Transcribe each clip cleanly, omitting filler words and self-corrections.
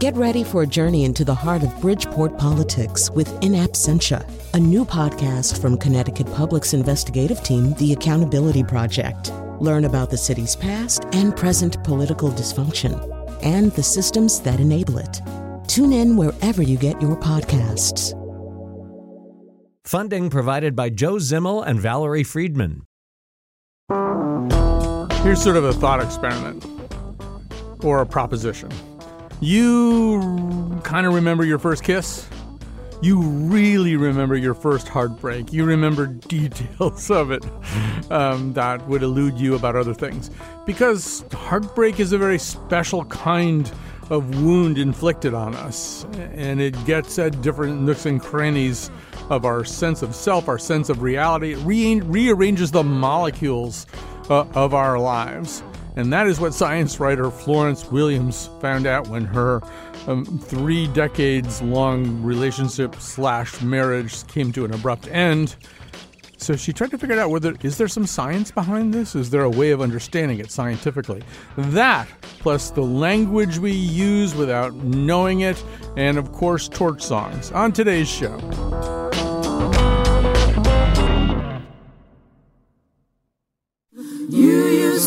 Get ready for a journey into the heart of Bridgeport politics with In Absentia, a new podcast from Connecticut Public's investigative team, The Accountability Project. Learn about the city's past and present political dysfunction and the systems that enable it. Tune in wherever you get your podcasts. Funding provided by Joe Zimmel and Valerie Friedman. Here's sort of a thought experiment or a proposition. You kind of remember your first kiss. You really remember your first heartbreak. You remember details of it that would elude you about other things. Because heartbreak is a very special kind of wound inflicted on us. And it gets at different nooks and crannies of our sense of self, our sense of reality. It rearranges the molecules of our lives. And that is what science writer Florence Williams found out when her 3 decades-long relationship/marriage came to an abrupt end. So she tried to figure out is there some science behind this? Is there a way of understanding it scientifically? That, plus the language we use without knowing it, and of course, torch songs on today's show.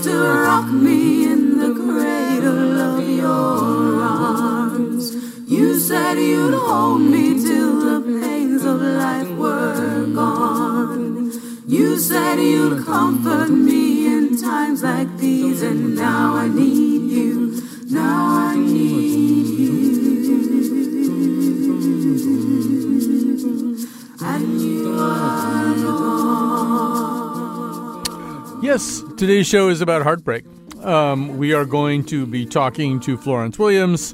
To rock me in the cradle of your arms. You said you'd hold me till the pains of life were gone. You said you'd comfort me in times like these, and now I need you. Now I need you. And you are gone. Yes, today's show is about heartbreak. We are going to be talking to Florence Williams,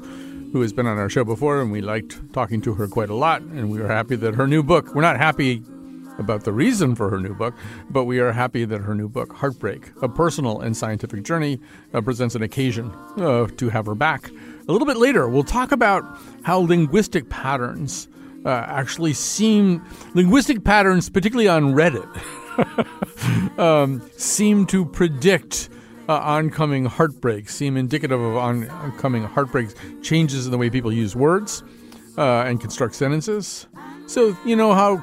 who has been on our show before, and we liked talking to her quite a lot, and we are happy that her new book, we're not happy about the reason for her new book, but we are happy that her new book, Heartbreak: A Personal and Scientific Journey, presents an occasion to have her back. A little bit later, we'll talk about how linguistic patterns actually seem, linguistic patterns, particularly on Reddit, seem to predict oncoming heartbreaks, seem indicative of oncoming heartbreaks, changes in the way people use words and construct sentences. So you know how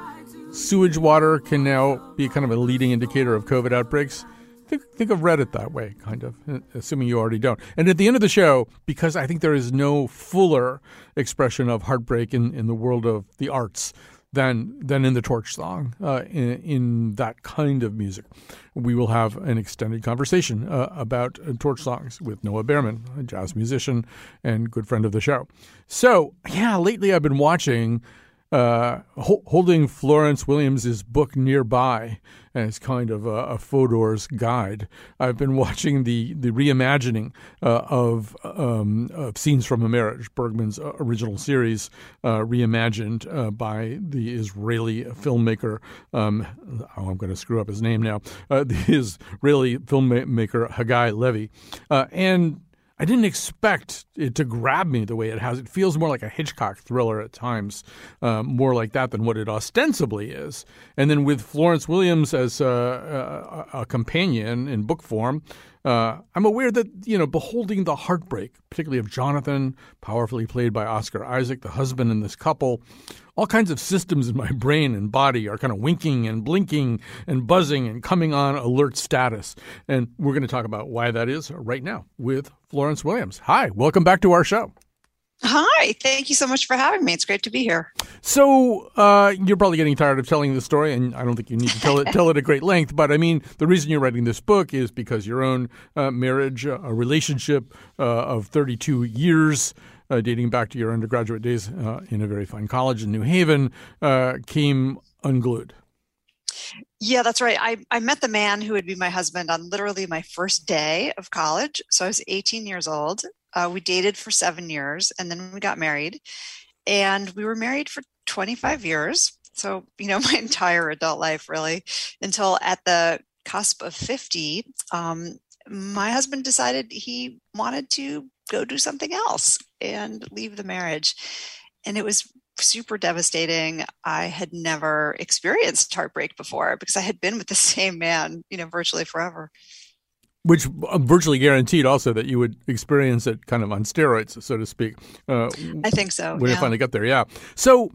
sewage water can now be kind of a leading indicator of COVID outbreaks? Think of Reddit that way, kind of, assuming you already don't. And at the end of the show, because I think there is no fuller expression of heartbreak in the world of the arts than in the torch song, in that kind of music. We will have an extended conversation about torch songs with Noah Baerman, a jazz musician and good friend of the show. So, yeah, lately I've been watching, holding Florence Williams' book nearby as kind of a Fodor's guide. I've been watching the reimagining of Scenes from a Marriage, Bergman's original series, reimagined by the Israeli filmmaker. I'm going to screw up his name now. The Israeli filmmaker Hagai Levy, and I didn't expect it to grab me the way it has. It feels more like a Hitchcock thriller at times, more like that than what it ostensibly is. And then with Florence Williams as a companion in book form, I'm aware that, you know, beholding the heartbreak, particularly of Jonathan, powerfully played by Oscar Isaac, the husband in this couple, all kinds of systems in my brain and body are kind of winking and blinking and buzzing and coming on alert status. And we're going to talk about why that is right now with Florence Williams. Hi, welcome back to our show. Hi, thank you so much for having me. It's great to be here. So you're probably getting tired of telling the story, and I don't think you need to tell it at great length. But I mean, the reason you're writing this book is because your own marriage, a relationship of 32 years, dating back to your undergraduate days in a very fine college in New Haven, came unglued. Yeah, that's right. I met the man who would be my husband on literally my first day of college. So I was 18 years old. We dated for 7 years, and then we got married, and we were married for 25 years. So, you know, my entire adult life, really, until at the cusp of 50, my husband decided he wanted to go do something else and leave the marriage. And it was super devastating. I had never experienced heartbreak before because I had been with the same man, you know, virtually forever. Which virtually guaranteed also that you would experience it kind of on steroids, so to speak. I think so. When you finally got there, yeah. So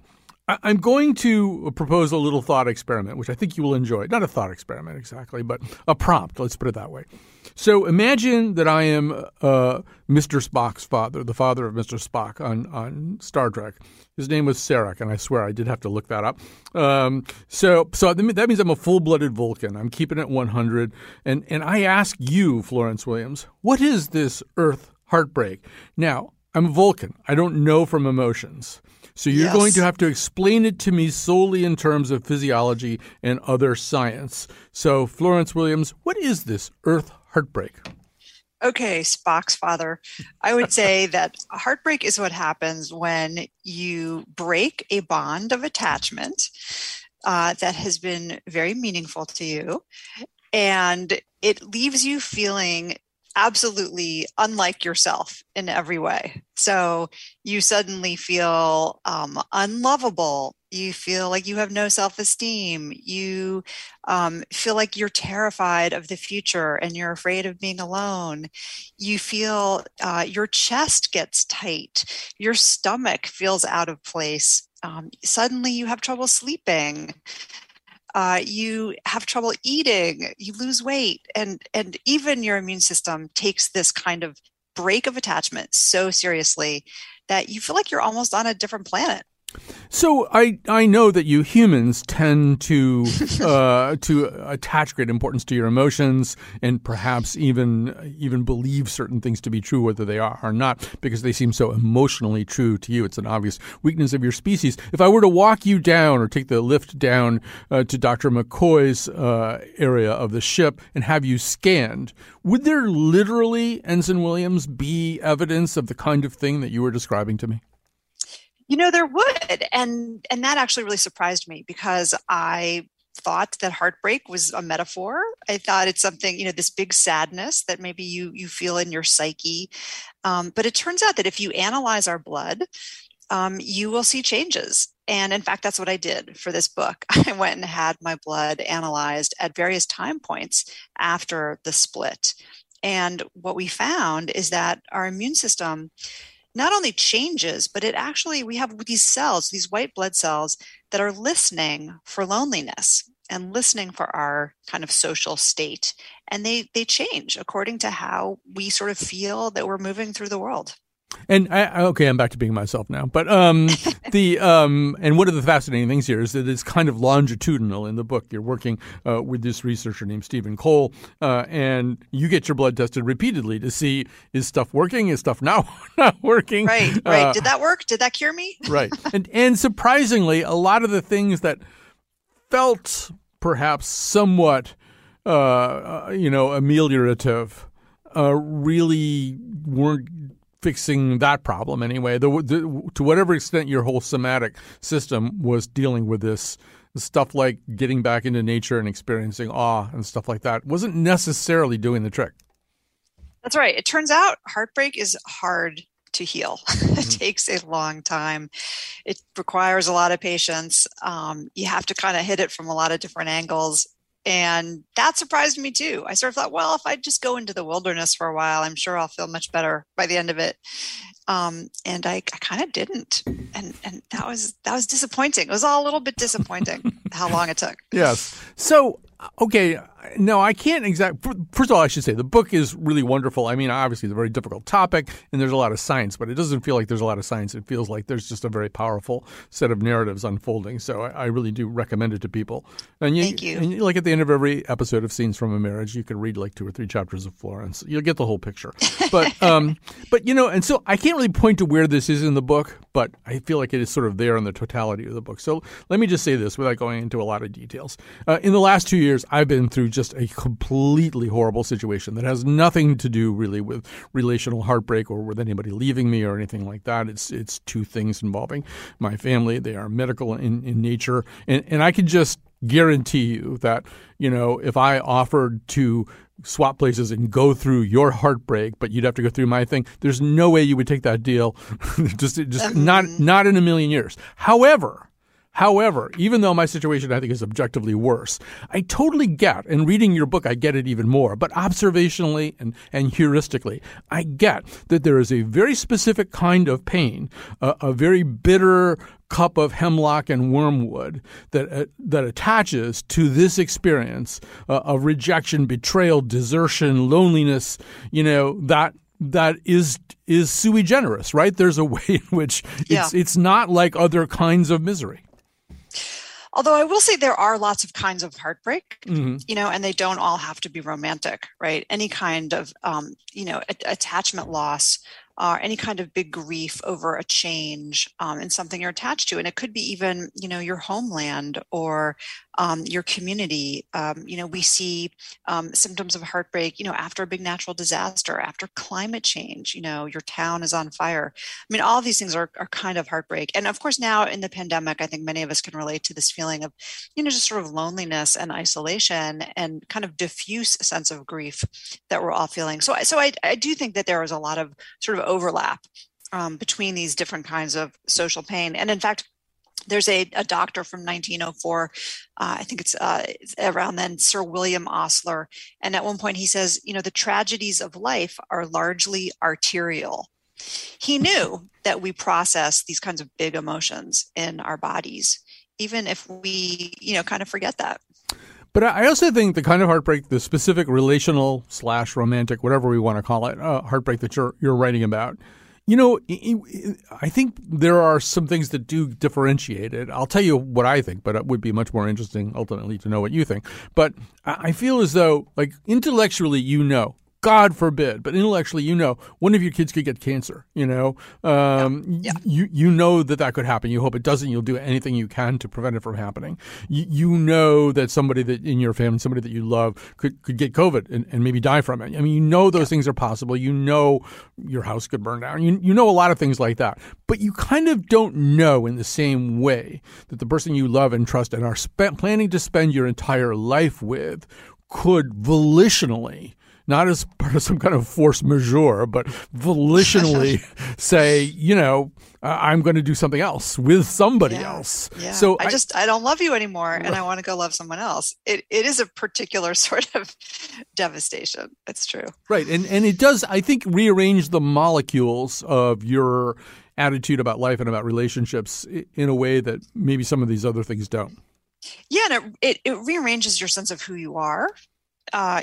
I'm going to propose a little thought experiment, which I think you will enjoy. Not a thought experiment exactly, but a prompt. Let's put it that way. So imagine that I am Mr. Spock's father, the father of Mr. Spock on Star Trek. His name was Sarek, and I swear I did have to look that up. So that means I'm a full-blooded Vulcan. I'm keeping it 100. And I ask you, Florence Williams, what is this Earth heartbreak? Now, I'm a Vulcan. I don't know from emotions. So you're going to have to explain it to me solely in terms of physiology and other science. So, Florence Williams, what is this Earth heartbreak? Okay, Spock's father. I would say that heartbreak is what happens when you break a bond of attachment that has been very meaningful to you, and it leaves you feeling absolutely unlike yourself in every way. So you suddenly feel unlovable. You feel like you have no self-esteem. You feel like you're terrified of the future and you're afraid of being alone. You feel your chest gets tight. Your stomach feels out of place. Suddenly you have trouble sleeping. You have trouble eating, you lose weight, and even your immune system takes this kind of break of attachment so seriously that you feel like you're almost on a different planet. So I know that you humans tend to attach great importance to your emotions and perhaps even believe certain things to be true, whether they are or not, because they seem so emotionally true to you. It's an obvious weakness of your species. If I were to walk you down or take the lift down to Dr. McCoy's area of the ship and have you scanned, would there literally, Ensign Williams, be evidence of the kind of thing that you were describing to me? You know, there would. And that actually really surprised me because I thought that heartbreak was a metaphor. I thought it's something, you know, this big sadness that maybe you feel in your psyche. But it turns out that if you analyze our blood, you will see changes. And in fact, that's what I did for this book. I went and had my blood analyzed at various time points after the split. And what we found is that our immune system not only changes, but it actually, we have these cells, these white blood cells that are listening for loneliness and listening for our kind of social state. And they change according to how we sort of feel that we're moving through the world. And I'm back to being myself now. But and one of the fascinating things here is that it's kind of longitudinal in the book. You're working with this researcher named Stephen Cole, and you get your blood tested repeatedly to see, is stuff working? Is stuff not working? Right. Did that work? Did that cure me? Right. And surprisingly, a lot of the things that felt perhaps somewhat, ameliorative really weren't fixing that problem anyway, to whatever extent your whole somatic system was dealing with this. Stuff like getting back into nature and experiencing awe and stuff like that wasn't necessarily doing the trick. That's right. It turns out heartbreak is hard to heal. It takes a long time. It requires a lot of patience. You have to kind of hit it from a lot of different angles. And that surprised me too. I sort of thought, well, if I just go into the wilderness for a while, I'm sure I'll feel much better by the end of it. And I kind of didn't. And that was disappointing. It was all a little bit disappointing how long it took. Yes. So, okay. No, I can't exactly. First of all, I should say the book is really wonderful. I mean, obviously, it's a very difficult topic and there's a lot of science, but it doesn't feel like there's a lot of science. It feels like there's just a very powerful set of narratives unfolding. So I really do recommend it to people. And thank you. And like at the end of every episode of Scenes from a Marriage, you can read like 2 or 3 chapters of Florence. You'll get the whole picture. But, and so I can't really point to where this is in the book, but I feel like it is sort of there in the totality of the book. So let me just say this without going into a lot of details. In the last 2 years, I've been through just a completely horrible situation that has nothing to do really with relational heartbreak or with anybody leaving me or anything like that. It's 2 things involving my family. They are medical in nature. And I can just guarantee you that, you know, if I offered to swap places and go through your heartbreak, but you'd have to go through my thing, there's no way you would take that deal. just not in a million years. However, However, even though my situation, I think, is objectively worse, I totally get, and reading your book, I get it even more, but observationally and heuristically, I get that there is a very specific kind of pain, a very bitter cup of hemlock and wormwood that attaches to this experience of rejection, betrayal, desertion, loneliness, you know, that is sui generis, right? There's a way in which it's not like other kinds of misery. Although I will say there are lots of kinds of heartbreak, mm-hmm. you know, and they don't all have to be romantic, right? Any kind of, you know, attachment loss, any kind of big grief over a change in something you're attached to. And it could be even, you know, your homeland or your community. You know, we see symptoms of heartbreak, you know, after a big natural disaster, after climate change, you know, your town is on fire. I mean, all of these things are kind of heartbreak. And of course, now in the pandemic, I think many of us can relate to this feeling of, you know, just sort of loneliness and isolation and kind of diffuse sense of grief that we're all feeling. So I do think that there is a lot of sort of overlap between these different kinds of social pain. And in fact, there's a doctor from 1904, I think it's around then, Sir William Osler. And at one point he says, you know, the tragedies of life are largely arterial. He knew that we process these kinds of big emotions in our bodies, even if we, you know, kind of forget that. But I also think the kind of heartbreak, the specific relational / romantic, whatever we want to call it, heartbreak that you're writing about, you know, I think there are some things that do differentiate it. I'll tell you what I think, but it would be much more interesting ultimately to know what you think. But I feel as though, like, intellectually, you know, God forbid, but intellectually, you know, one of your kids could get cancer, you know. You know that could happen. You hope it doesn't. You'll do anything you can to prevent it from happening. You know that somebody that in your family, somebody that you love could get COVID and maybe die from it. I mean, you know those things are possible. You know your house could burn down. You know a lot of things like that. But you kind of don't know in the same way that the person you love and trust and are planning to spend your entire life with could volitionally, not as part of some kind of force majeure, but volitionally say, you know, I'm going to do something else with somebody else. Yeah. So I don't love you anymore, and I want to go love someone else. It is a particular sort of devastation. It's true. Right. And it does, I think, rearrange the molecules of your attitude about life and about relationships in a way that maybe some of these other things don't. Yeah, and it rearranges your sense of who you are.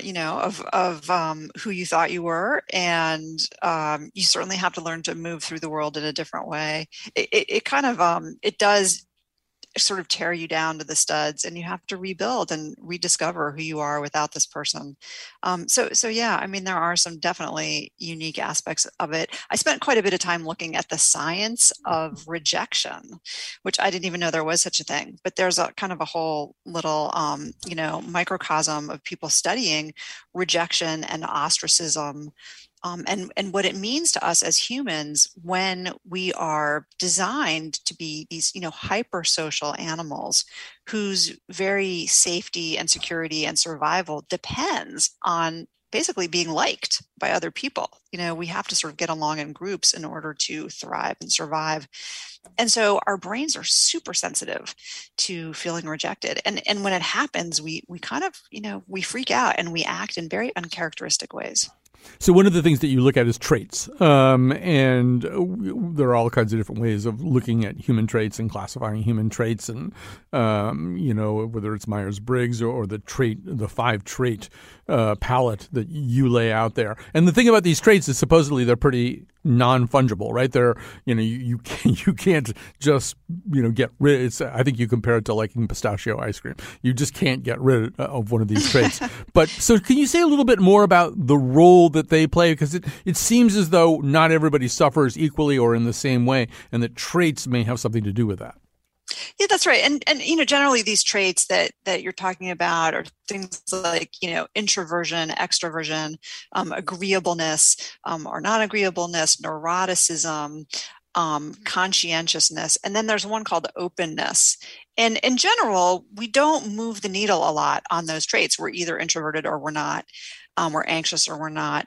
You know, of who you thought you were. And you certainly have to learn to move through the world in a different way. It kind of, it does sort of tear you down to the studs, and you have to rebuild and rediscover who you are without this person. So yeah, I mean, there are some definitely unique aspects of it. I spent quite a bit of time looking at the science of rejection, which I didn't even know there was such a thing, but there's a kind of a whole little, you know, microcosm of people studying rejection and ostracism, and what it means to us as humans when we are designed to be these, you know, hypersocial animals whose very safety and security and survival depends on basically being liked by other people. You know, we have to sort of get along in groups in order to thrive and survive. And so our brains are super sensitive to feeling rejected. And when it happens, we kind of, you know, we freak out and we act in very uncharacteristic ways. So one of the things that you look at is traits, and there are all kinds of different ways of looking at human traits and classifying human traits, and you know, whether it's Myers-Briggs or the 5-trait palette that you lay out there. And the thing about these traits is supposedly they're pretty non-fungible, right? They're, you know, you can't just, you know, get rid. I think you compare it to liking pistachio ice cream. You just can't get rid of one of these traits. But so can you say a little bit more about the role that they play? Because it seems as though not everybody suffers equally or in the same way, and that traits may have something to do with that. Yeah, that's right. And you know, generally these traits that you're talking about are things like, you know, introversion, extroversion, agreeableness, or non-agreeableness, neuroticism, conscientiousness. And then there's one called openness. And in general, we don't move the needle a lot on those traits. We're either introverted or we're not. We're anxious or we're not.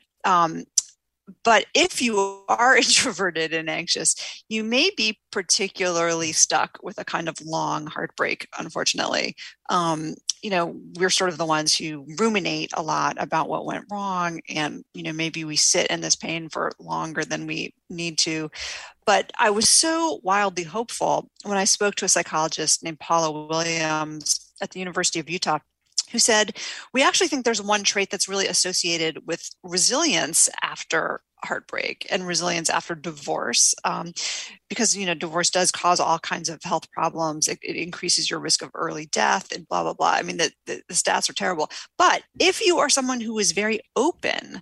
But if you are introverted and anxious, you may be particularly stuck with a kind of long heartbreak, unfortunately. You know, we're sort of the ones who ruminate a lot about what went wrong. And, you know, maybe we sit in this pain for longer than we need to. But I was so wildly hopeful when I spoke to a psychologist named Paula Williams at the University of Utah, who said, we actually think there's one trait that's really associated with resilience after heartbreak and resilience after divorce, because, you know, divorce does cause all kinds of health problems. It increases your risk of early death and blah, blah, blah. I mean, the stats are terrible. But if you are someone who is very open,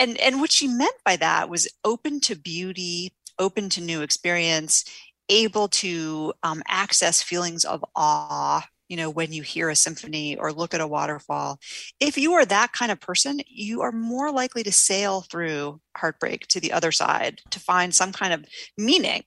and what she meant by that was open to beauty, open to new experience, able to access feelings of awe, you know, when you hear a symphony or look at a waterfall, if you are that kind of person, you are more likely to sail through heartbreak to the other side, to find some kind of meaning,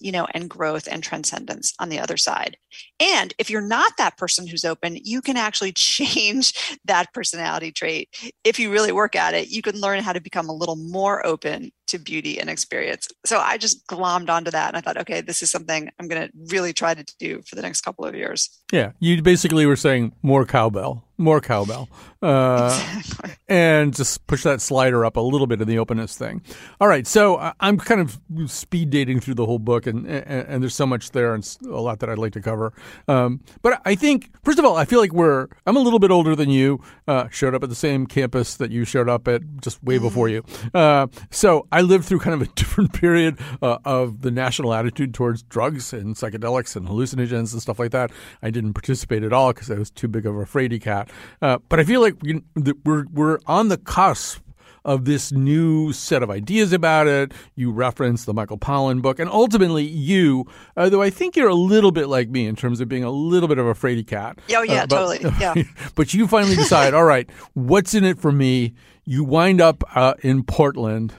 you know, and growth and transcendence on the other side. And if you're not that person who's open, you can actually change that personality trait. If you really work at it, you can learn how to become a little more open to beauty and experience. So I just glommed onto that and I thought, okay, this is something I'm going to really try to do for the next couple of years. Yeah. You basically were saying more cowbell, exactly. And just push that slider up a little bit in the openness thing. All right. So I'm kind of speed dating through the whole book and there's so much there and a lot that I'd like to cover. But I think, first of all, I feel like I'm a little bit older than you, showed up at the same campus that you showed up at just way before you. So I lived through kind of a different period of the national attitude towards drugs and psychedelics and hallucinogens and stuff like that. I didn't participate at all because I was too big of a fraidy cat. But I feel like we're on the cusp of this new set of ideas about it. You reference the Michael Pollan book. And ultimately you, though I think you're a little bit like me in terms of being a little bit of a fraidy cat. Oh, yeah, totally. Yeah. But you finally decide, all right, what's in it for me? You wind up in Portland.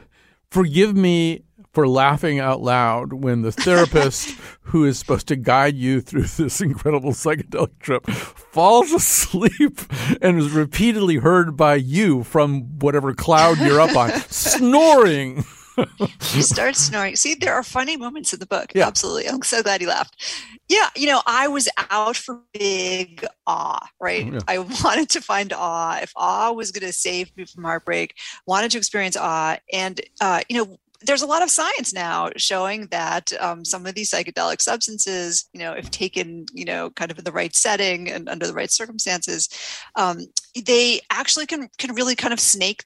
Forgive me for laughing out loud when the therapist who is supposed to guide you through this incredible psychedelic trip falls asleep and is repeatedly heard by you from whatever cloud you're up on, snoring. He starts snoring. See, there are funny moments in the book. Yeah. Absolutely. I'm so glad he laughed. Yeah. You know, I was out for big awe, right? Yeah. I wanted to find awe. If awe was going to save me from heartbreak, wanted to experience awe. And, you know, there's a lot of science now showing that some of these psychedelic substances, you know, if taken, you know, kind of in the right setting and under the right circumstances, they actually can really kind of shake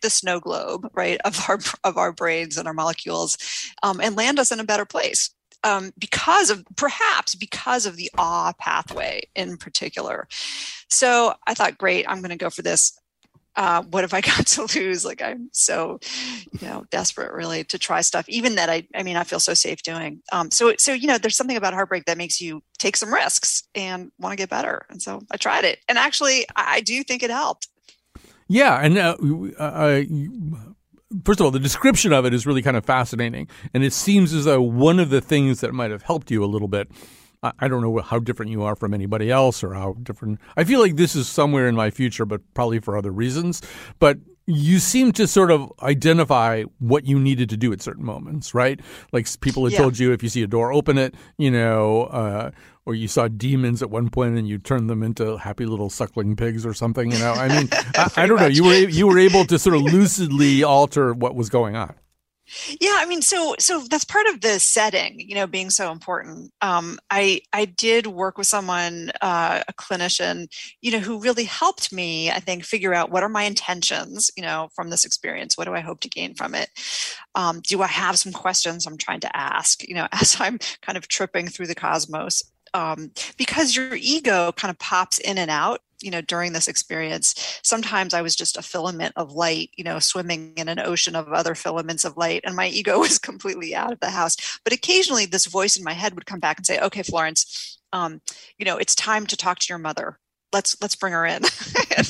the snow globe, right, of our brains and our molecules, and land us in a better place. Because of the awe pathway in particular. So I thought, great, I'm going to go for this. What have I got to lose? Like, I'm so, you know, desperate really to try stuff, even that I feel so safe doing. So, you know, there's something about heartbreak that makes you take some risks and want to get better. And so I tried it. And actually, I do think it helped. Yeah. And first of all, the description of it is really kind of fascinating. And it seems as though one of the things that might have helped you a little bit, I don't know how different you are from anybody else or how different – I feel like this is somewhere in my future, but probably for other reasons. But you seem to sort of identify what you needed to do at certain moments, right? Like people had told you if you see a door, open it, you know, or you saw demons at one point and you turned them into happy little suckling pigs or something, you know. I mean, I don't know. You were able to sort of lucidly alter what was going on. Yeah, I mean, so that's part of the setting, you know, being so important. I did work with someone, a clinician, you know, who really helped me, I think, figure out what are my intentions, you know, from this experience. What do I hope to gain from it? Do I have some questions I'm trying to ask, you know, as I'm kind of tripping through the cosmos? Because your ego kind of pops in and out, you know, during this experience. Sometimes I was just a filament of light, you know, swimming in an ocean of other filaments of light, and my ego was completely out of the house. But occasionally this voice in my head would come back and say, okay, Florence, you know, it's time to talk to your mother. let's bring her in.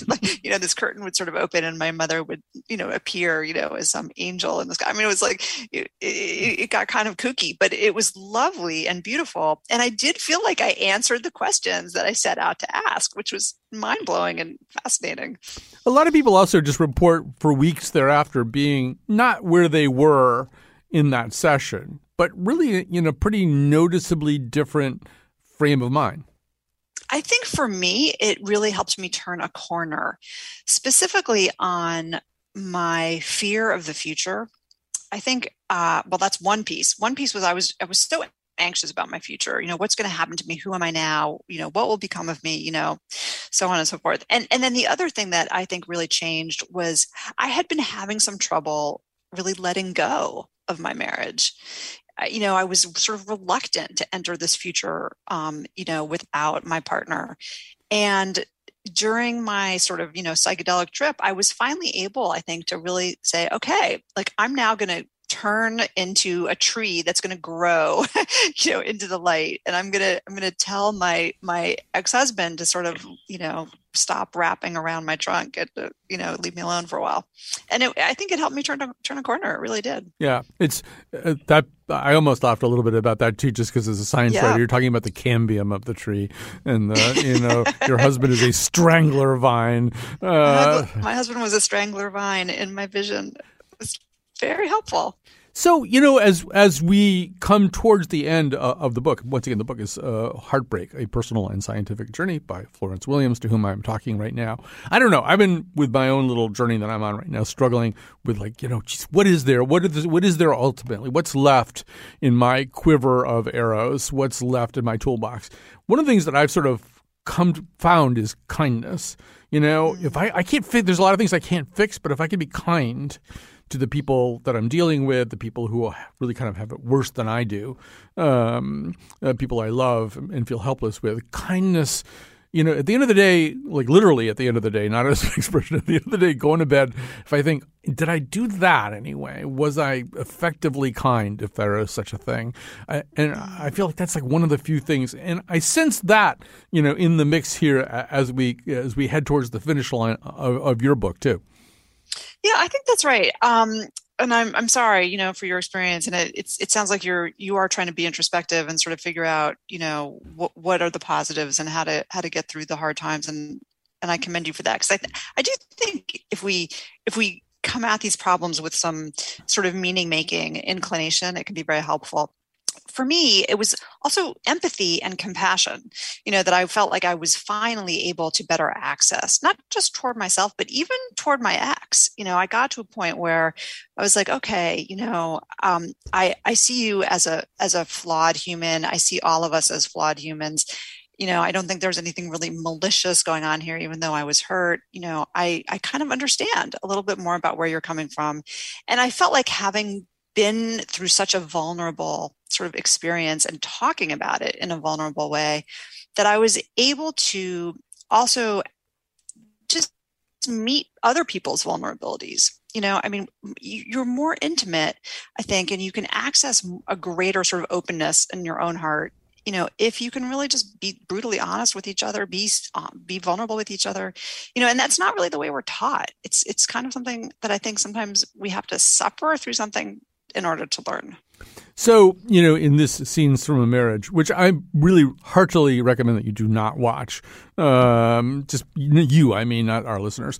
Like, you know, this curtain would sort of open and my mother would, you know, appear, you know, as some angel in the sky. I mean, it was like, it got kind of kooky, but it was lovely and beautiful. And I did feel like I answered the questions that I set out to ask, which was mind blowing and fascinating. A lot of people also just report for weeks thereafter being not where they were in that session, but really in a pretty noticeably different frame of mind. I think for me, it really helped me turn a corner, specifically on my fear of the future. I think, well, that's one piece. One piece was I was so anxious about my future. You know, what's going to happen to me? Who am I now? You know, what will become of me? You know, so on and so forth. And then the other thing that I think really changed was I had been having some trouble really letting go of my marriage. You know, I was sort of reluctant to enter this future, you know, without my partner. And during my sort of, you know, psychedelic trip, I was finally able, I think, to really say, okay, like I'm now going to turn into a tree that's going to grow, you know, into the light. And I'm going to tell my ex-husband to sort of, you know, stop wrapping around my trunk and, you know, leave me alone for a while. And I think it helped me turn a corner. It really did. Yeah. It's that I almost laughed a little bit about that, too, just because as a science writer, you're talking about the cambium of the tree and, you know, your husband is a strangler vine. My husband was a strangler vine in my vision. It was very helpful. So, you know, as we come towards the end of the book, once again, the book is Heartbreak, A Personal and Scientific Journey by Florence Williams, to whom I'm talking right now. I don't know. I've been with my own little journey that I'm on right now, struggling with like, you know, geez, what is there? What is there ultimately? What's left in my quiver of arrows? What's left in my toolbox? One of the things that I've sort of found is kindness. You know, if I can't fix, there's a lot of things I can't fix, but if I can be kind to the people that I'm dealing with, the people who really kind of have it worse than I do, people I love and feel helpless with. Kindness, you know, at the end of the day, like literally at the end of the day, not as an expression, at the end of the day, going to bed, if I think, did I do that anyway? Was I effectively kind, if there is such a thing? And I feel like that's like one of the few things. And I sense that, you know, in the mix here as we head towards the finish line of your book too. Yeah, I think that's right. And I'm sorry, you know, for your experience. And it sounds like you are trying to be introspective and sort of figure out, you know, what are the positives and how to get through the hard times. And I commend you for that, because I do think if we come at these problems with some sort of meaning making inclination, it can be very helpful. For me, it was also empathy and compassion, you know, that I felt like I was finally able to better access, not just toward myself, but even toward my ex. You know, I got to a point where I was like, okay, you know, I see you as a flawed human. I see all of us as flawed humans. You know, I don't think there's anything really malicious going on here, even though I was hurt. You know, I kind of understand a little bit more about where you're coming from. And I felt like having been through such a vulnerable sort of experience and talking about it in a vulnerable way, that I was able to also just meet other people's vulnerabilities. You know, I mean, you're more intimate, I think, and you can access a greater sort of openness in your own heart, you know, if you can really just be brutally honest with each other, be vulnerable with each other, you know, and that's not really the way we're taught. It's kind of something that I think sometimes we have to suffer through something in order to learn. So, you know, in this Scenes from a Marriage, which I really heartily recommend that you do not watch, just you, I mean, not our listeners,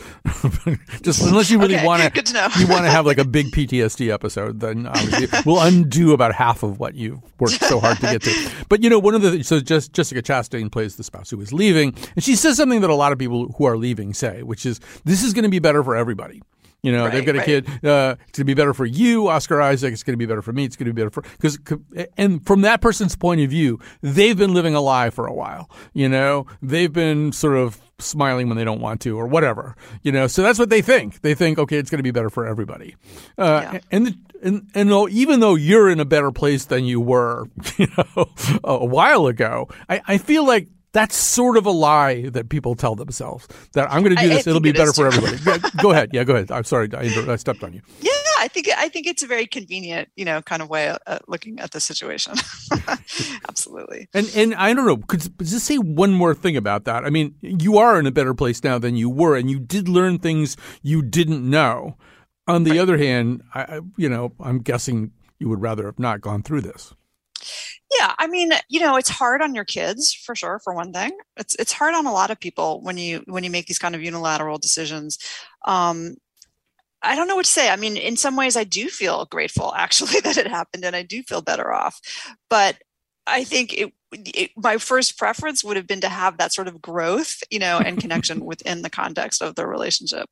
just unless you really want to have like a big PTSD episode, then obviously we'll undo about half of what you've worked so hard to get to. But, you know, so Jessica Chastain plays the spouse who is leaving, and she says something that a lot of people who are leaving say, which is, this is going to be better for everybody. You know, they've got a kid. It's going to be better for you, Oscar Isaac. It's going to be better for me. It's going to be better for and from that person's point of view, they've been living a lie for a while. You know, they've been sort of smiling when they don't want to or whatever. You know, so that's what they think. They think, okay, it's going to be better for everybody. And even though you're in a better place than you were, you know, a while ago, I feel like that's sort of a lie that people tell themselves, that I'm going to do this. It'll be better for everybody. Go ahead. Yeah, go ahead. I'm sorry. I stepped on you. Yeah, I think it's a very convenient, kind of way of looking at the situation. Absolutely. And I don't know, could just say one more thing about that. I mean, you are in a better place now than you were, and you did learn things you didn't know. On the other hand, I'm guessing you would rather have not gone through this. Yeah, I mean, it's hard on your kids for sure. For one thing, it's hard on a lot of people when you make these kind of unilateral decisions. I don't know what to say. I mean, in some ways, I do feel grateful actually that it happened, and I do feel better off. But I think my first preference would have been to have that sort of growth, and connection within the context of the relationship.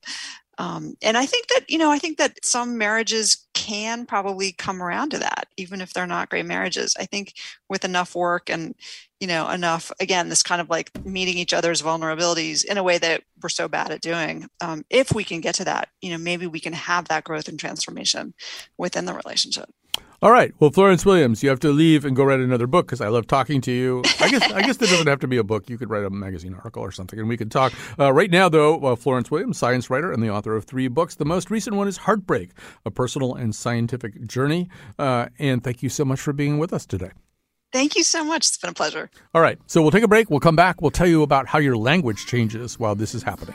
And I think that, some marriages can probably come around to that, even if they're not great marriages. I think with enough work and, enough, again, this kind of like meeting each other's vulnerabilities in a way that we're so bad at doing. If we can get to that, maybe we can have that growth and transformation within the relationship. All right. Well, Florence Williams, you have to leave and go write another book because I love talking to you. I guess there doesn't have to be a book. You could write a magazine article or something and we could talk. Right now, though, Florence Williams, science writer and the author of 3 books. The most recent one is Heartbreak: A Personal and Scientific Journey. And thank you so much for being with us today. Thank you so much. It's been a pleasure. All right. So we'll take a break. We'll come back. We'll tell you about how your language changes while this is happening.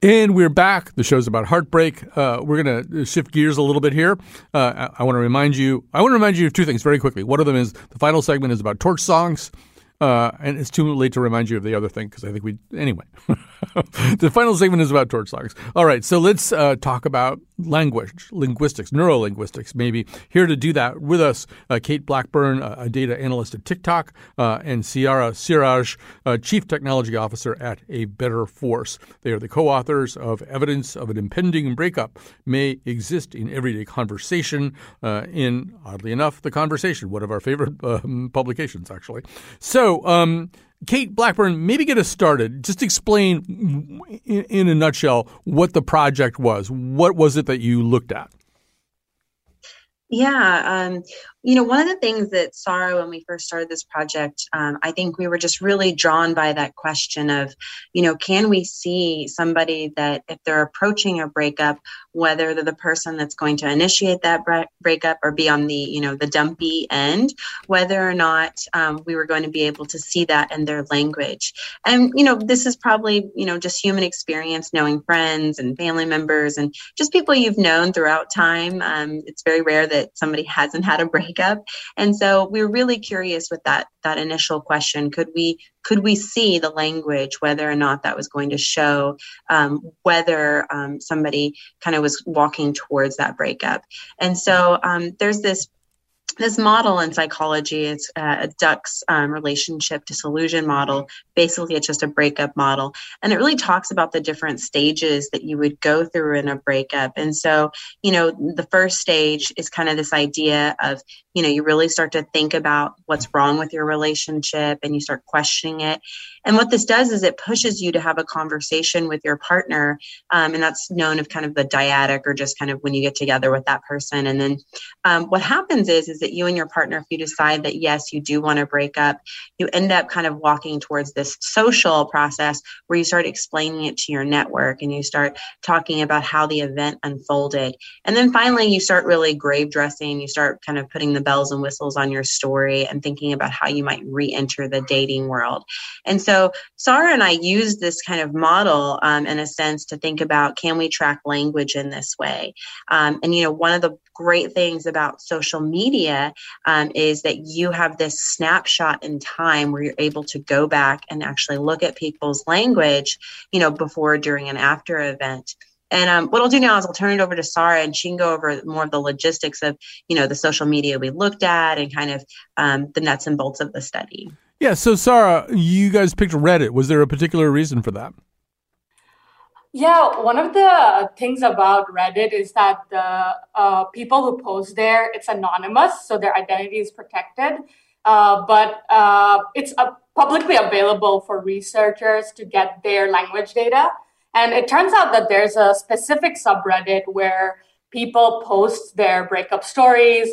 And we're back. The show's about heartbreak. We're going to shift gears a little bit here. I want to remind you of 2 things very quickly. One of them is the final segment is about torch songs. And it's too late to remind you of the other thing because I think anyway. The final segment is about torch songs. All right. So let's talk about language, linguistics, neurolinguistics maybe. Here to do that with us, Kate Blackburn, a data analyst at TikTok, and Sarah Siraj, chief technology officer at A Better Force. They are the co-authors of Evidence of an Impending Breakup May Exist in Everyday Conversation in, oddly enough, The Conversation, one of our favorite publications, actually. So, Kate Blackburn, maybe get us started. Just explain in a nutshell what the project was. What was it that you looked at? Yeah. One of the things that Sarah, when we first started this project, I think we were just really drawn by that question of, can we see somebody that if they're approaching a breakup, whether they're the person that's going to initiate that breakup or be on the, the dumpy end, whether or not we were going to be able to see that in their language. And, this is probably, just human experience, knowing friends and family members and just people you've known throughout time. It's very rare that somebody hasn't had a breakup. And so we're really curious with that initial question. Could we see the language, whether or not that was going to show whether somebody kind of was walking towards that breakup? And so there's this model in psychology. It's a Duck's relationship disillusion model. Basically, it's just a breakup model. And it really talks about the different stages that you would go through in a breakup. And so, the first stage is kind of this idea of, you really start to think about what's wrong with your relationship and you start questioning it. And what this does is it pushes you to have a conversation with your partner. And that's known as kind of the dyadic, or just kind of when you get together with that person. And then what happens is that that you and your partner, if you decide that, yes, you do want to break up, you end up kind of walking towards this social process where you start explaining it to your network and you start talking about how the event unfolded. And then finally, you start really grave dressing. You start kind of putting the bells and whistles on your story and thinking about how you might re-enter the dating world. And so Sarah and I use this kind of model in a sense to think about, can we track language in this way? And, you know, one of the great things about social media is that you have this snapshot in time where you're able to go back and actually look at people's language, you know, before, during, and after event. And what I'll do now is I'll turn it over to Sarah, and she can go over more of the logistics of, you know, the social media we looked at and kind of the nuts and bolts of the study. Yeah. So, Sarah, you guys picked Reddit. Was there a particular reason for that? Yeah, one of the things about Reddit is that the people who post there, it's anonymous, so their identity is protected. But it's publicly available for researchers to get their language data. And it turns out that there's a specific subreddit where people post their breakup stories,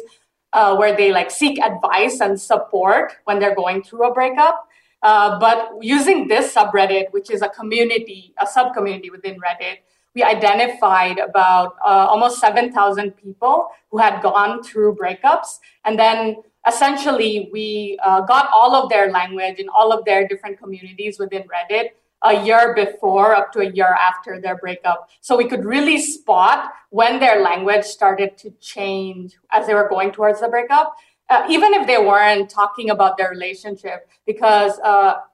where they like seek advice and support when they're going through a breakup. But using this subreddit, which is a community, a sub-community within Reddit, we identified about almost 7,000 people who had gone through breakups. And then essentially we got all of their language in all of their different communities within Reddit a year before up to a year after their breakup. So we could really spot when their language started to change as they were going towards the breakup. Even if they weren't talking about their relationship, because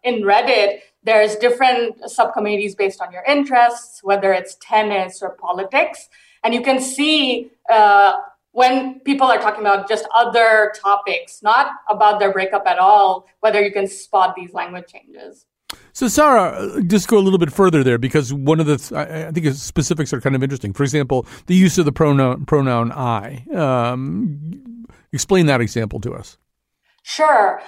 in Reddit, there's different subcommunities based on your interests, whether it's tennis or politics. And you can see when people are talking about just other topics, not about their breakup at all, whether you can spot these language changes. So, Sarah, just go a little bit further there, because one of the, I think, specifics are kind of interesting. For example, the use of the pronoun I. Explain that example to us. Sure.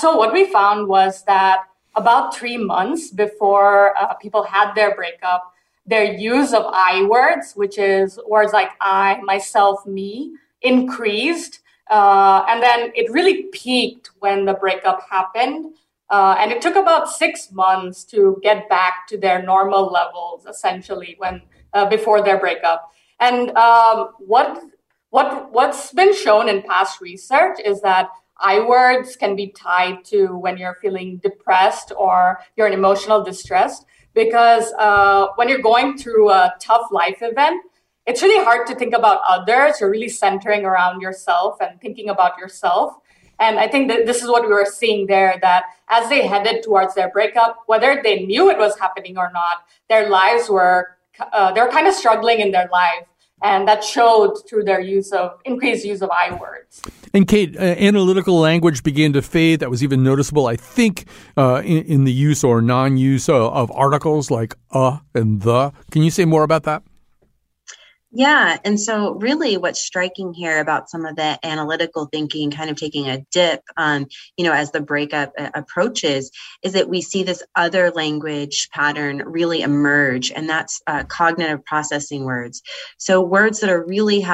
So what we found was that about 3 months before people had their breakup, their use of I words, which is words like I, myself, me, increased. And then it really peaked when the breakup happened. And it took about 6 months to get back to their normal levels, essentially, when before their breakup. And what's been shown in past research is that I words can be tied to when you're feeling depressed or you're in emotional distress, because when you're going through a tough life event, it's really hard to think about others. You're really centering around yourself and thinking about yourself. And I think that this is what we were seeing there, that as they headed towards their breakup, whether they knew it was happening or not, their lives were, they were kind of struggling in their life. And that showed through their use of increased use of I words. And Kate, analytical language began to fade. That was even noticeable, I think, in the use or non-use of articles like and the. Can you say more about that? Yeah. And so really what's striking here about some of that analytical thinking kind of taking a dip, you know, as the breakup approaches, is that we see this other language pattern really emerge. And that's cognitive processing words. So words that are really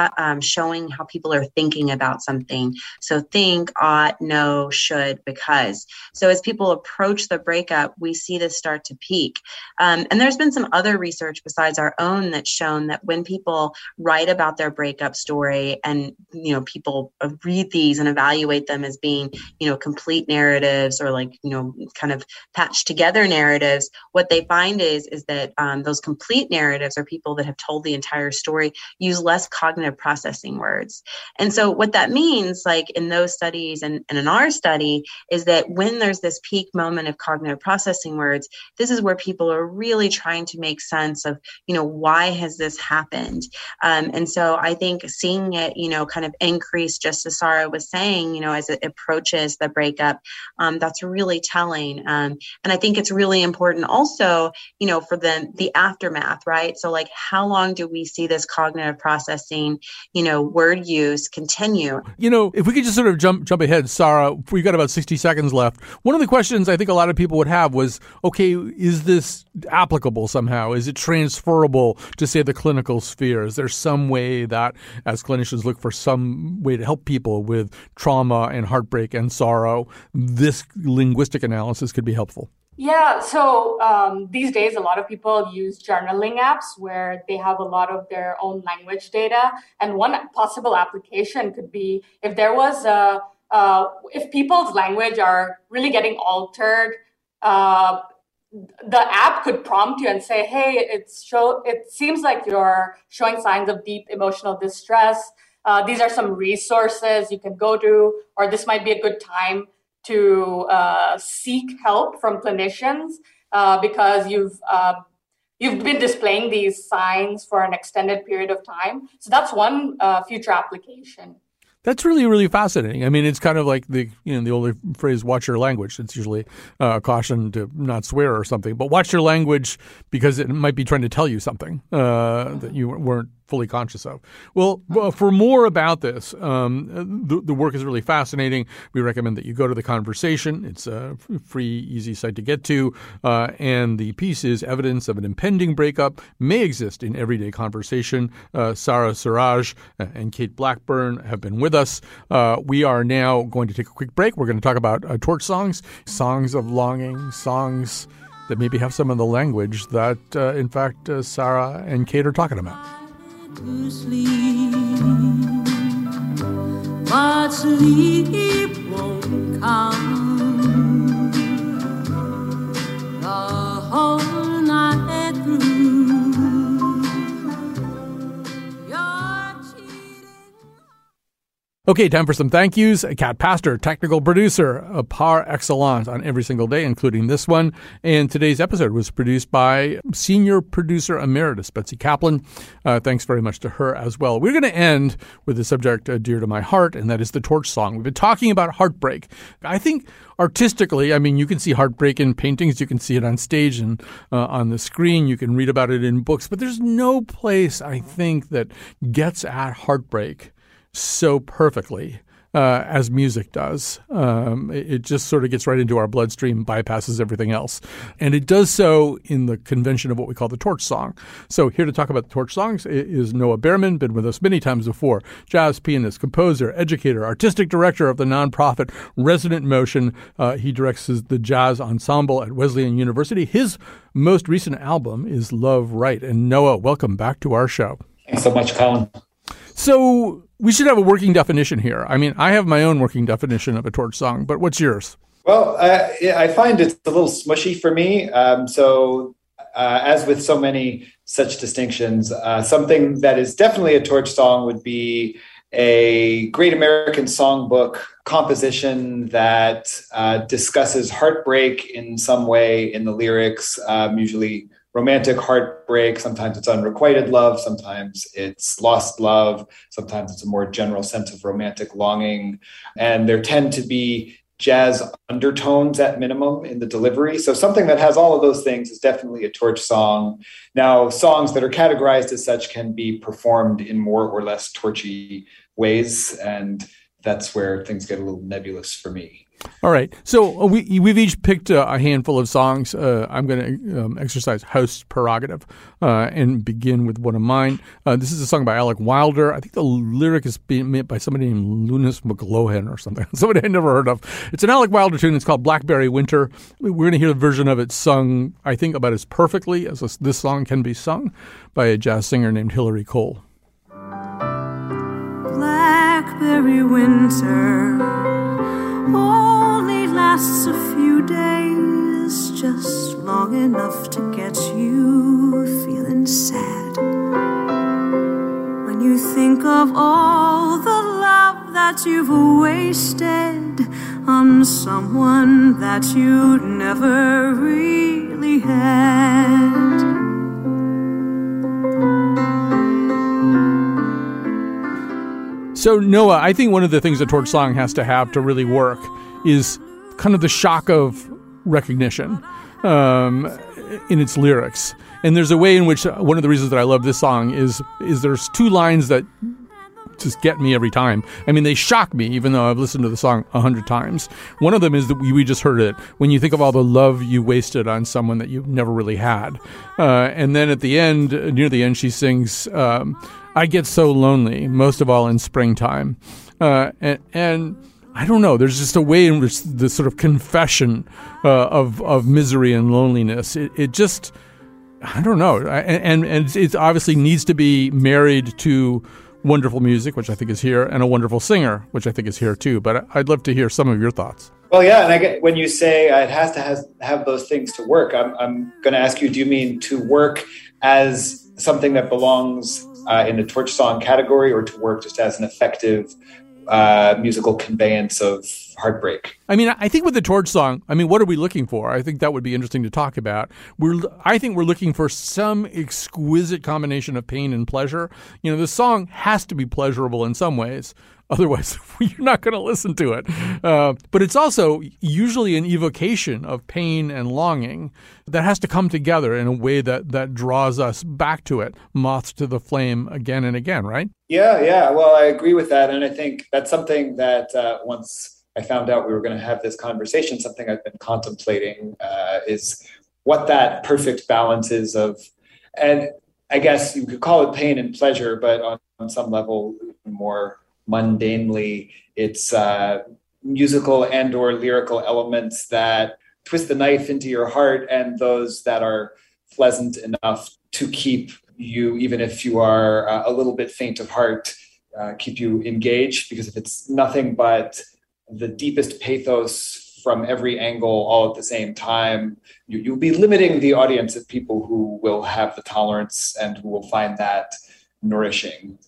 showing how people are thinking about something. So think, ought, know, should, because. So as people approach the breakup, we see this start to peak. And there's been some other research besides our own that's shown that when people write about their breakup story, and you know, people read these and evaluate them as being, you know, complete narratives or like, you know, kind of patched together narratives. What they find is that those complete narratives, or people that have told the entire story, use less cognitive processing words. And so what that means, like in those studies and in our study, is that when there's this peak moment of cognitive processing words, this is where people are really trying to make sense of, you know, why has this happened? And so I think seeing it, you know, kind of increase, just as Sarah was saying, you know, as it approaches the breakup, that's really telling. And I think it's really important also, you know, for the aftermath, right? So like, how long do we see this cognitive processing, you know, word use continue? You know, if we could just sort of jump ahead, Sarah, we've got about 60 seconds left. One of the questions I think a lot of people would have was, okay, is this applicable somehow? Is it transferable to, say, the clinical sphere? Is there some way that, as clinicians look for some way to help people with trauma and heartbreak and sorrow, this linguistic analysis could be helpful? Yeah, so these days, a lot of people use journaling apps where they have a lot of their own language data. And one possible application could be if there was if people's language are really getting altered, the app could prompt you and say, hey, it seems like you're showing signs of deep emotional distress. These are some resources you can go to, or this might be a good time to seek help from clinicians because you've been displaying these signs for an extended period of time. So that's one future application. That's really, really fascinating. I mean, it's kind of like the old phrase, watch your language. It's usually a caution to not swear or something. But watch your language because it might be trying to tell you something that you weren't fully conscious of. Well, for more about this, the work is really fascinating. We recommend that you go to The Conversation. It's a free, easy site to get to. And the piece is Evidence of an Impending Breakup May Exist in Everyday Conversation. Sarah Siraj and Kate Blackburn have been with us. We are now going to take a quick break. We're going to talk about torch songs, songs of longing, songs that maybe have some of the language that, in fact, Sarah and Kate are talking about. To sleep, but sleep won't come the whole night through. Okay, time for some thank yous. Kat Pastor, technical producer, par excellence on every single day, including this one. And today's episode was produced by senior producer emeritus, Betsy Kaplan. Thanks very much to her as well. We're going to end with a subject dear to my heart, and that is the torch song. We've been talking about heartbreak. I think artistically, I mean, you can see heartbreak in paintings. You can see it on stage and on the screen. You can read about it in books. But there's no place, I think, that gets at heartbreak so perfectly as music does. It just sort of gets right into our bloodstream, bypasses everything else. And it does so in the convention of what we call the torch song. So here to talk about the torch songs is Noah Baerman, been with us many times before, jazz pianist, composer, educator, artistic director of the nonprofit Resident Motion. He directs the jazz ensemble at Wesleyan University. His most recent album is Love Right. And Noah, welcome back to our show. Thanks so much, Colin. So we should have a working definition here. I mean, I have my own working definition of a torch song, but what's yours? Well, I find it's a little smushy for me. So as with so many such distinctions, something that is definitely a torch song would be a great American songbook composition that discusses heartbreak in some way in the lyrics, usually romantic heartbreak. Sometimes it's unrequited love. Sometimes it's lost love. Sometimes it's a more general sense of romantic longing. And there tend to be jazz undertones at minimum in the delivery. So something that has all of those things is definitely a torch song. Now, songs that are categorized as such can be performed in more or less torchy ways. And that's where things get a little nebulous for me. All right. So we've each picked a handful of songs. I'm going to exercise host prerogative and begin with one of mine. This is a song by Alec Wilder. I think the lyric is being made by somebody named Lunas McGlohan or something, somebody I'd never heard of. It's an Alec Wilder tune. It's called Blackberry Winter. We're going to hear a version of it sung, I think, about as perfectly as this song can be sung by a jazz singer named Hilary Cole. Blackberry Winter only lasts a few days, just long enough to get you feeling sad. When you think of all the love that you've wasted on someone that you never really had. So, Noah, I think one of the things a torch song has to have to really work is kind of the shock of recognition in its lyrics. And there's a way in which one of the reasons that I love this song is there's two lines that just get me every time. I mean, they shock me, even though I've listened to the song 100 times. One of them is that we just heard it. When you think of all the love you wasted on someone that you never really had. And then at the end, near the end, she sings, I get so lonely, most of all in springtime. And I don't know. There's just a way in which the sort of confession of misery and loneliness, it just, I don't know. And it obviously needs to be married to wonderful music, which I think is here, and a wonderful singer, which I think is here too. But I'd love to hear some of your thoughts. Well, yeah, and I get, when you say it has to have those things to work, I'm going to ask you, do you mean to work as something that belongs in the torch song category, or to work just as an effective musical conveyance of heartbreak? I mean, I think with the torch song, I mean, what are we looking for? I think that would be interesting to talk about. I think we're looking for some exquisite combination of pain and pleasure. You know, the song has to be pleasurable in some ways. Otherwise, you're not going to listen to it. But it's also usually an evocation of pain and longing that has to come together in a way that draws us back to it, moths to the flame again and again, right? Yeah. Well, I agree with that. And I think that's something that once I found out we were going to have this conversation, something I've been contemplating is what that perfect balance is of, and I guess you could call it pain and pleasure, but on some level more mundanely, it's musical and or lyrical elements that twist the knife into your heart, and those that are pleasant enough to keep you, even if you are a little bit faint of heart, keep you engaged. Because if it's nothing but the deepest pathos from every angle all at the same time, you'll be limiting the audience of people who will have the tolerance and who will find that nourishing.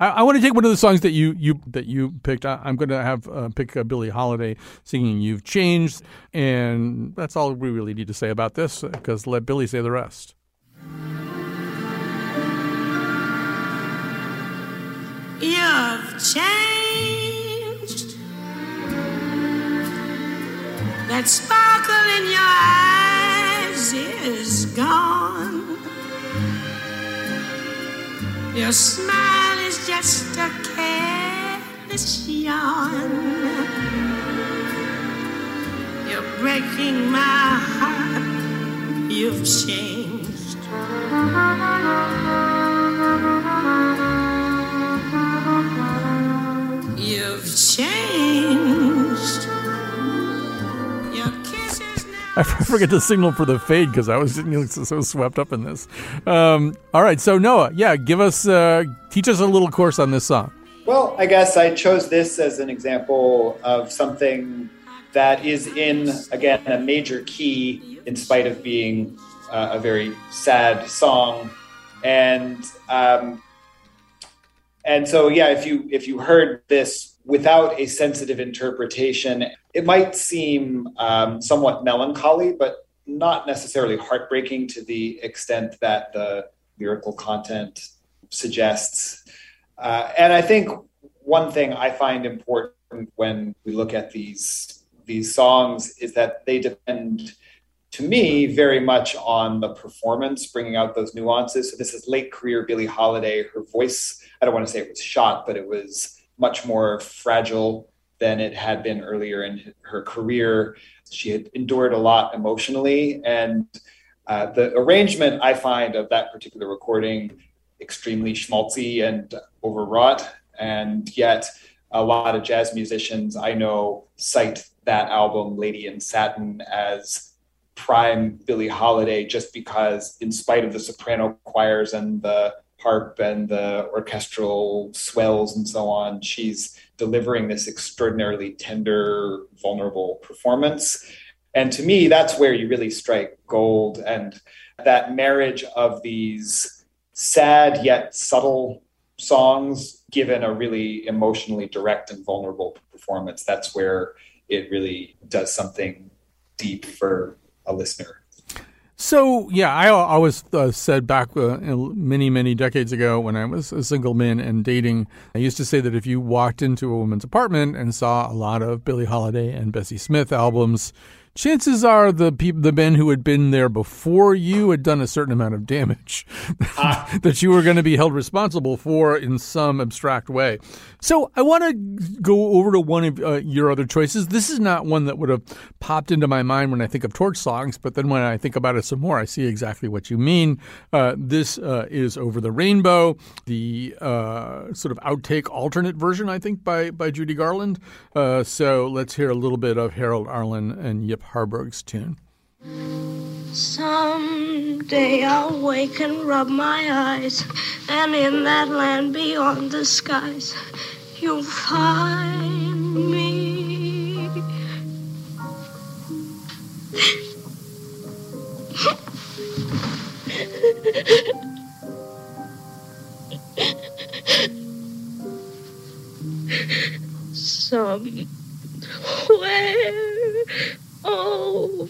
I want to take one of the songs that you picked. I'm going to have pick Billie Holiday singing "You've Changed," and that's all we really need to say about this. Because let Billie say the rest. You've changed. That sparkle in your eyes is gone. Your smile is just a careless yawn. You're breaking my heart. You've changed. You've changed. Your kisses now. I forget to signal for the fade because I was so swept up in this. All right, so Noah, teach us a little course on this song. Well, I guess I chose this as an example of something that is in, again, a major key in spite of being a very sad song. And so, yeah, if you heard this without a sensitive interpretation, it might seem somewhat melancholy, but not necessarily heartbreaking to the extent that the lyrical content suggests. And I think one thing I find important when we look at these songs is that they depend, to me, very much on the performance, bringing out those nuances. So this is late career Billie Holiday. Her voice, I don't want to say it was shot, but it was much more fragile than it had been earlier in her career. She had endured a lot emotionally, and the arrangement, I find, of that particular recording extremely schmaltzy and overwrought, and yet a lot of jazz musicians I know cite that album, Lady in Satin, as prime Billie Holiday, just because in spite of the soprano choirs and the harp and the orchestral swells and so on, she's delivering this extraordinarily tender, vulnerable performance. And to me, that's where you really strike gold. And that marriage of these sad yet subtle songs given a really emotionally direct and vulnerable performance, that's where it really does something deep for a listener. So, yeah, I always said back many, many decades ago when I was a single man and dating, I used to say that if you walked into a woman's apartment and saw a lot of Billie Holiday and Bessie Smith albums, chances are the men who had been there before you had done a certain amount of damage that you were going to be held responsible for in some abstract way. So I want to go over to one of your other choices. This is not one that would have popped into my mind when I think of torch songs, but then when I think about it some more, I see exactly what you mean. This is Over the Rainbow, the sort of outtake alternate version, I think, by Judy Garland. So let's hear a little bit of Harold Arlen and Yip Harburg's tune. Someday I'll wake and rub my eyes, and in that land beyond the skies, you'll find me. Somewhere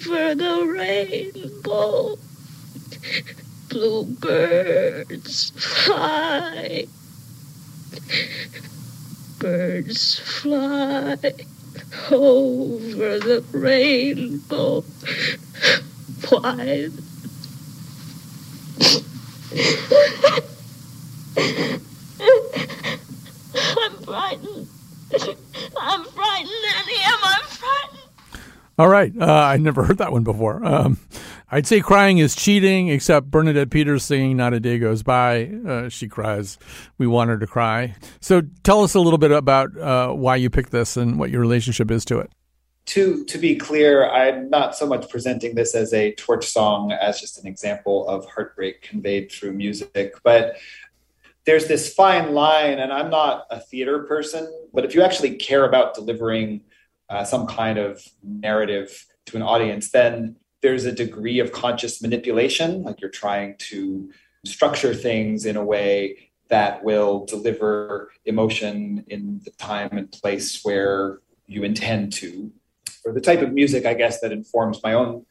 over the rainbow, blue birds fly. Birds fly over the rainbow. Why? I'm frightened. I'm frightened, Annie. I'm frightened. All right. I never heard that one before. I'd say crying is cheating, except Bernadette Peters singing Not a Day Goes By. She cries. We want her to cry. So tell us a little bit about why you picked this and what your relationship is to it. To be clear, I'm not so much presenting this as a torch song as just an example of heartbreak conveyed through music. But there's this fine line, and I'm not a theater person, but if you actually care about delivering some kind of narrative to an audience, then there's a degree of conscious manipulation, like you're trying to structure things in a way that will deliver emotion in the time and place where you intend to. Or the type of music, I guess, that informs my own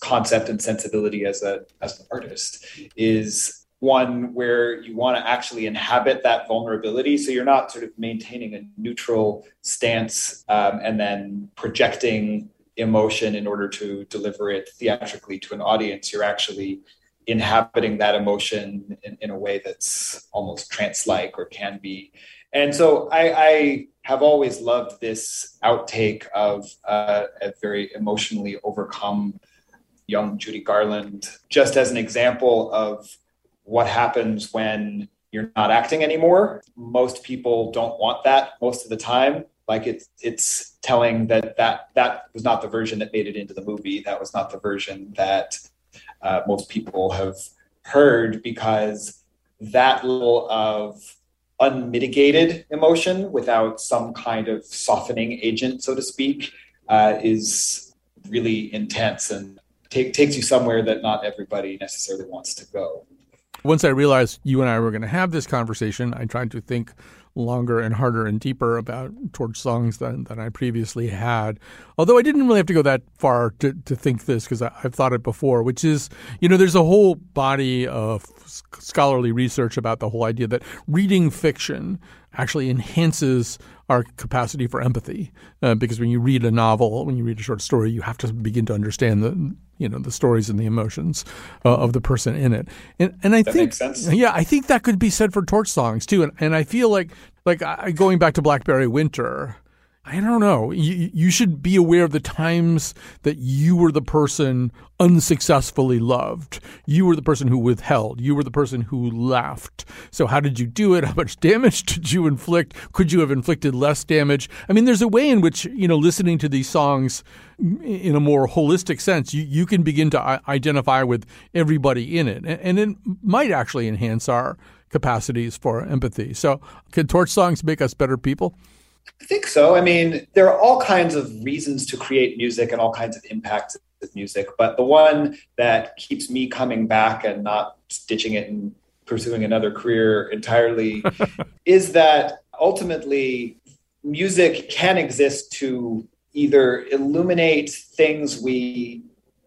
concept and sensibility as an artist is one where you want to actually inhabit that vulnerability. So you're not sort of maintaining a neutral stance and then projecting emotion in order to deliver it theatrically to an audience. You're actually inhabiting that emotion in a way that's almost trance-like or can be. And so I have always loved this outtake of a very emotionally overcome young Judy Garland, just as an example of what happens when you're not acting anymore. Most people don't want that most of the time. Like it's telling that was not the version that made it into the movie. That was not the version that most people have heard, because that level of unmitigated emotion without some kind of softening agent, so to speak, is really intense and takes you somewhere that not everybody necessarily wants to go. Once I realized you and I were going to have this conversation, I tried to think longer and harder and deeper about torch songs than I previously had. Although I didn't really have to go that far to think this, because I've thought it before, which is, there's a whole body of scholarly research about the whole idea that reading fiction actually enhances our capacity for empathy, because when you read a novel, when you read a short story, you have to begin to understand the stories and the emotions of the person in it. And I think, yeah, I think that could be said for torch songs too. And I feel like going back to Blackberry Winter, I don't know. You should be aware of the times that you were the person unsuccessfully loved. You were the person who withheld. You were the person who left. So how did you do it? How much damage did you inflict? Could you have inflicted less damage? I mean, there's a way in which, listening to these songs in a more holistic sense, you can begin to identify with everybody in it. And it might actually enhance our capacities for empathy. So can torch songs make us better people? I think so. I mean, there are all kinds of reasons to create music and all kinds of impacts of music, but the one that keeps me coming back and not ditching it and pursuing another career entirely is that ultimately music can exist to either illuminate things we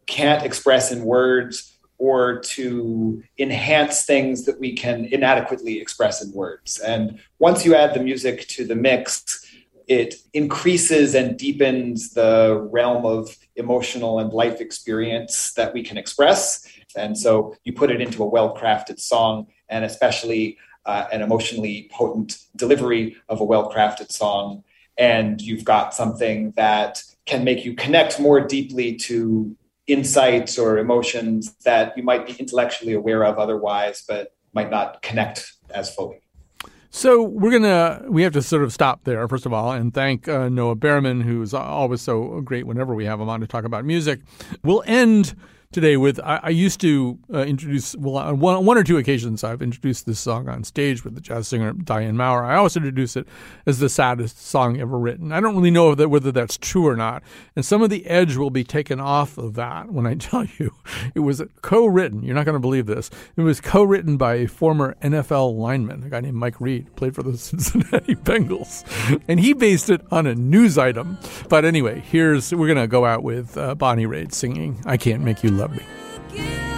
can't express in words or to enhance things that we can inadequately express in words. And once you add the music to the mix, it increases and deepens the realm of emotional and life experience that we can express. And so you put it into a well-crafted song, and especially an emotionally potent delivery of a well-crafted song. And you've got something that can make you connect more deeply to insights or emotions that you might be intellectually aware of otherwise, but might not connect as fully. So we have to sort of stop there, first of all, and thank Noah Baerman, who's always so great whenever we have him on to talk about music. We'll end today with, I used to introduce, well, on one or two occasions I've introduced this song on stage with the jazz singer Diane Maurer. I always introduce it as the saddest song ever written. I don't really know whether that's true or not. And some of the edge will be taken off of that when I tell you it was co-written. You're not going to believe this. It was co-written by a former NFL lineman, a guy named Mike Reed, who played for the Cincinnati Bengals. And he based it on a news item. But anyway, we're going to go out with Bonnie Raitt singing, I Can't Make You Love Me.